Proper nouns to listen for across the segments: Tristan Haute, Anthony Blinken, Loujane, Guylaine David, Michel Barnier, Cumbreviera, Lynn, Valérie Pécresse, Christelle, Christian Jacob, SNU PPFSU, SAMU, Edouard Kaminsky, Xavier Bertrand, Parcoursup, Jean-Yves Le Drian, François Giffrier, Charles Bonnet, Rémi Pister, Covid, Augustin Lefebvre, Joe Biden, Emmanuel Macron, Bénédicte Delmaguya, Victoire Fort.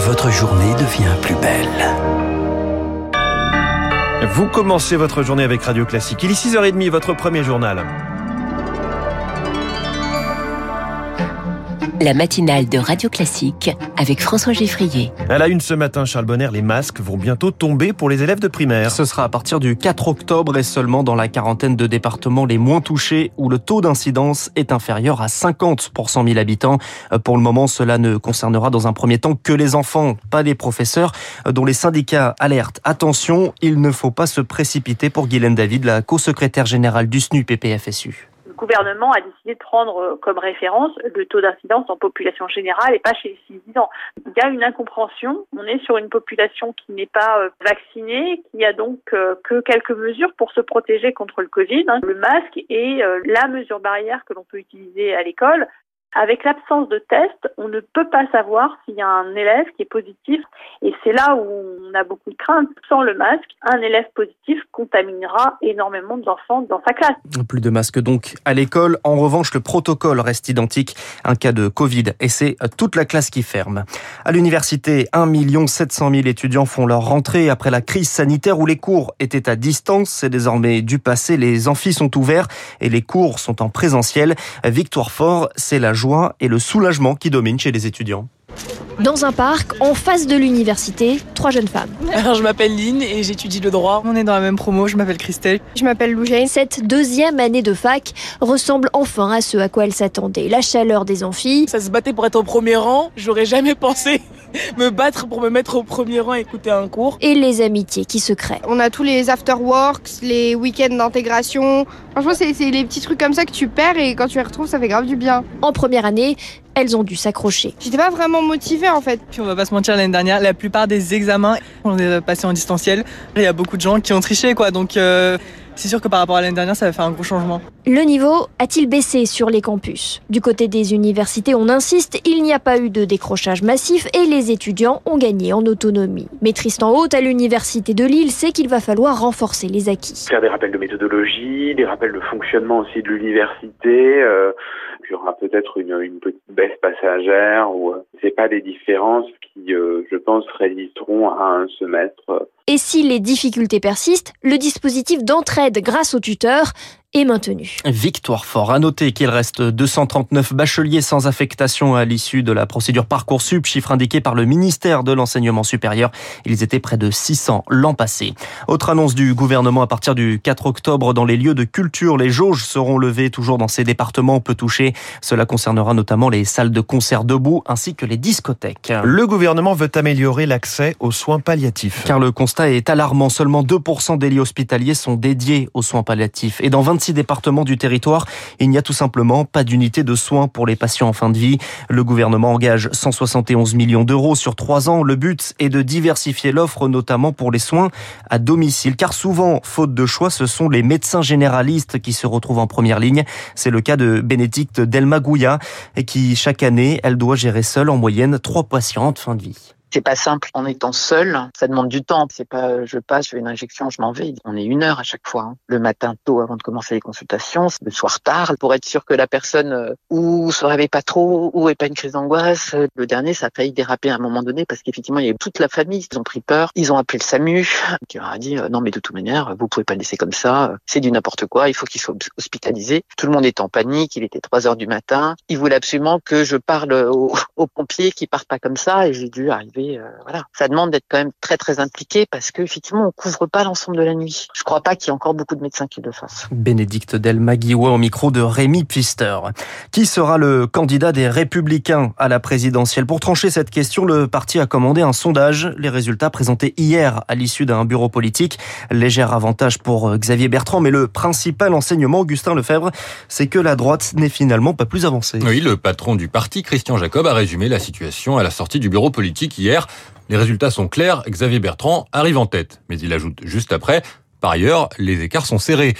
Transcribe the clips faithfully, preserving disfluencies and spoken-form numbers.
votre journée devient plus belle. Vous commencez votre journée avec Radio Classique. Il est six heures trente, votre premier journal. La matinale de Radio Classique avec François Giffrier. À la une ce matin, Charles Bonnet, les masques vont bientôt tomber pour les élèves de primaire. Ce sera à partir du quatre octobre et seulement dans la quarantaine de départements les moins touchés où le taux d'incidence est inférieur à cinquante pour cent mille habitants. Pour le moment, cela ne concernera dans un premier temps que les enfants, pas les professeurs, dont les syndicats alertent. Attention, il ne faut pas se précipiter pour Guylaine David, la co-secrétaire générale du S N U P P F S U. Le gouvernement a décidé de prendre comme référence le taux d'incidence en population générale et pas chez les six dix ans. Il y a une incompréhension. On est sur une population qui n'est pas vaccinée, qui a donc que quelques mesures pour se protéger contre le Covid. Le masque est la mesure barrière que l'on peut utiliser à l'école. Avec l'absence de tests, on ne peut pas savoir s'il y a un élève qui est positif. Et c'est là où on a beaucoup de craintes. Sans le masque, un élève positif contaminera énormément d'enfants dans sa classe. Plus de masque donc à l'école. En revanche, le protocole reste identique. Un cas de Covid et c'est toute la classe qui ferme. À l'université, un million sept cent mille étudiants font leur rentrée après la crise sanitaire où les cours étaient à distance. C'est désormais du passé. Les amphis sont ouverts et les cours sont en présentiel. Victoire Fort, c'est la joie et le soulagement qui domine chez les étudiants. Dans un parc, en face de l'université, trois jeunes femmes. Alors je m'appelle Lynn et j'étudie le droit. On est dans la même promo, je m'appelle Christelle. Je m'appelle Loujane. Cette deuxième année de fac ressemble enfin à ce à quoi elle s'attendait. La chaleur des amphis. Ça se battait pour être au premier rang, j'aurais jamais pensé me battre pour me mettre au premier rang et écouter un cours. Et les amitiés qui se créent. On a tous les afterworks, les week-ends d'intégration. Franchement, c'est, c'est les petits trucs comme ça que tu perds et quand tu les retrouves, ça fait grave du bien. En première année, elles ont dû s'accrocher. J'étais pas vraiment motivée en fait. Puis on va pas se mentir, l'année dernière, la plupart des examens, on les a passés en distanciel. Il y a beaucoup de gens qui ont triché quoi, donc euh, c'est sûr que par rapport à l'année dernière, ça va faire un gros changement. Le niveau a-t-il baissé sur les campus ? Du côté des universités, on insiste, il n'y a pas eu de décrochage massif et les étudiants ont gagné en autonomie. Mais Tristan Haute à l'université de Lille sait qu'il va falloir renforcer les acquis. Faire des rappels de méthodologie, des rappels de fonctionnement aussi de l'université. Euh... Il y aura peut-être une, une petite baisse passagère ou c'est pas des différences qui, euh, je pense, résisteront à un semestre. Et si les difficultés persistent, le dispositif d'entraide grâce aux tuteurs est maintenu. Victoire Fort. À noter qu'il reste deux cent trente-neuf bacheliers sans affectation à l'issue de la procédure Parcoursup, chiffre indiqué par le ministère de l'Enseignement supérieur. Ils étaient près de six cents l'an passé. Autre annonce du gouvernement à partir du quatre octobre dans les lieux de culture. Les jauges seront levées toujours dans ces départements peu touchés. Cela concernera notamment les salles de concert debout ainsi que les discothèques. Le gouvernement veut améliorer l'accès aux soins palliatifs. Car le constat est alarmant. Seulement deux pour cent des lits hospitaliers sont dédiés aux soins palliatifs. Et dans vingt-six départements du territoire, il n'y a tout simplement pas d'unité de soins pour les patients en fin de vie. Le gouvernement engage cent soixante et onze millions d'euros sur trois ans. Le but est de diversifier l'offre, notamment pour les soins à domicile. Car souvent, faute de choix, ce sont les médecins généralistes qui se retrouvent en première ligne. C'est le cas de Bénédicte Delmaguya, qui chaque année, elle doit gérer seule en moyenne trois patients en fin de vie. C'est pas simple en étant seul, ça demande du temps. C'est pas je passe, je fais une injection, je m'en vais. On est une heure à chaque fois. Hein. Le matin tôt avant de commencer les consultations, le soir tard pour être sûr que la personne euh, ou se réveille pas trop ou ait pas une crise d'angoisse. Le dernier, ça a failli déraper à un moment donné parce qu'effectivement il y avait toute la famille. Ils ont pris peur, ils ont appelé le SAMU qui leur a dit euh, non mais de toute manière vous pouvez pas le laisser comme ça. C'est du n'importe quoi. Il faut qu'il soit hospitalisé. Tout le monde est en panique. Il était trois heures du matin. Ils voulaient absolument que je parle aux, aux pompiers qui partent pas comme ça et j'ai dû arriver. Et euh, voilà. Ça demande d'être quand même très très impliqué parce qu'effectivement on couvre pas l'ensemble de la nuit. Je crois pas qu'il y ait encore beaucoup de médecins qui le fassent. Bénédicte Delmaguiwa au micro de Rémi Pister. Qui sera le candidat des Républicains à la présidentielle ? Pour trancher cette question, le parti a commandé un sondage. Les résultats présentés hier à l'issue d'un bureau politique. Léger avantage pour Xavier Bertrand, mais le principal enseignement, Augustin Lefebvre, c'est que la droite n'est finalement pas plus avancée. Oui, le patron du parti, Christian Jacob, a résumé la situation à la sortie du bureau politique hier. Les résultats sont clairs, Xavier Bertrand arrive en tête. Mais il ajoute juste après, par ailleurs, les écarts sont serrés.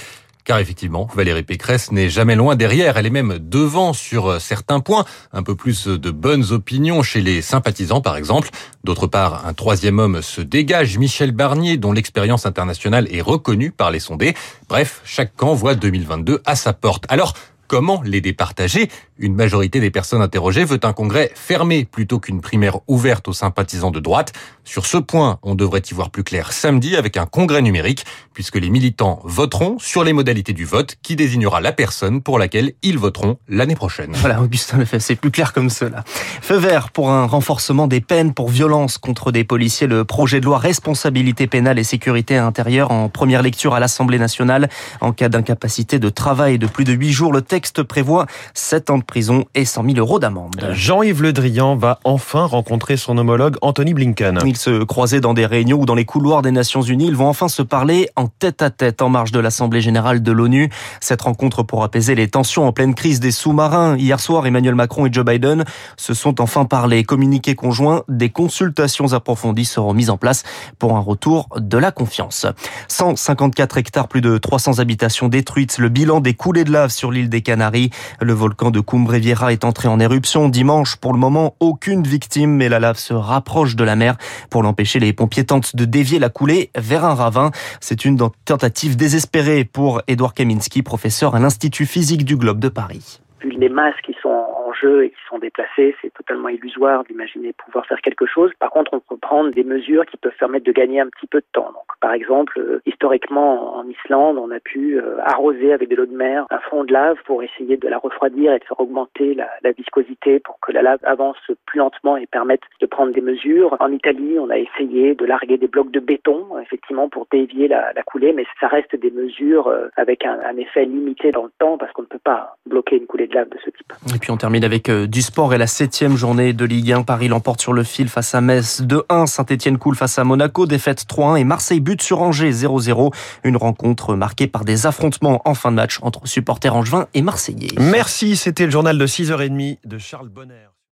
Car effectivement, Valérie Pécresse n'est jamais loin derrière. Elle est même devant sur certains points. Un peu plus de bonnes opinions chez les sympathisants, par exemple. D'autre part, un troisième homme se dégage, Michel Barnier, dont l'expérience internationale est reconnue par les sondés. Bref, chaque camp voit deux mille vingt-deux à sa porte. Alors, comment les départager? Une majorité des personnes interrogées veut un congrès fermé plutôt qu'une primaire ouverte aux sympathisants de droite. Sur ce point, on devrait y voir plus clair samedi avec un congrès numérique, puisque les militants voteront sur les modalités du vote qui désignera la personne pour laquelle ils voteront l'année prochaine. Voilà, Augustin Lefebvre, c'est plus clair comme cela. Feu vert pour un renforcement des peines pour violence contre des policiers. Le projet de loi responsabilité pénale et sécurité intérieure en première lecture à l'Assemblée nationale. En cas d'incapacité de travail de plus de huit jours, le texte prévoit sept ans de prison et cent mille euros d'amende. Jean-Yves Le Drian va enfin rencontrer son homologue Anthony Blinken. Ils se croisaient dans des réunions ou dans les couloirs des Nations Unies. Ils vont enfin se parler en tête-à-tête en marge de l'Assemblée Générale de l'ONU. Cette rencontre pour apaiser les tensions en pleine crise des sous-marins. Hier soir, Emmanuel Macron et Joe Biden se sont enfin parlé. Communiqué conjoint, des consultations approfondies seront mises en place pour un retour de la confiance. cent cinquante-quatre hectares, plus de trois cents habitations détruites. Le bilan des coulées de lave sur l'île des Canaries. Le volcan de Cumbreviera est entré en éruption dimanche. Pour le moment, aucune victime, mais la lave se rapproche de la mer. Pour l'empêcher, les pompiers tentent de dévier la coulée vers un ravin. C'est une tentative désespérée pour Edouard Kaminsky, professeur à l'Institut physique du Globe de Paris. Vu les masses qui sont en jeu et qui sont déplacées, c'est totalement illusoire d'imaginer pouvoir faire quelque chose. Par contre, on peut prendre des mesures qui peuvent permettre de gagner un petit peu de temps. Donc, par exemple, historiquement, en Islande, on a pu arroser avec de l'eau de mer un fond de lave pour essayer de la refroidir et de faire augmenter la, la viscosité pour que la lave avance plus lentement et permette de prendre des mesures. En Italie, on a essayé de larguer des blocs de béton, effectivement, pour dévier la, la coulée, mais ça reste des mesures avec un, un effet limité dans le temps parce qu'on ne peut pas bloquer une coulée de lave de ce type. Et puis on termine avec du sport et la septième journée de Ligue un. Paris l'emporte sur le fil face à Metz deux un. Saint-Etienne coule face à Monaco, défaite trois un. Et Marseille bute sur Angers zéro zéro. Une rencontre marquée par des affrontements en fin de match entre supporters angevins et marseillais. Merci, c'était le journal de six heures trente de Charles Bonnet.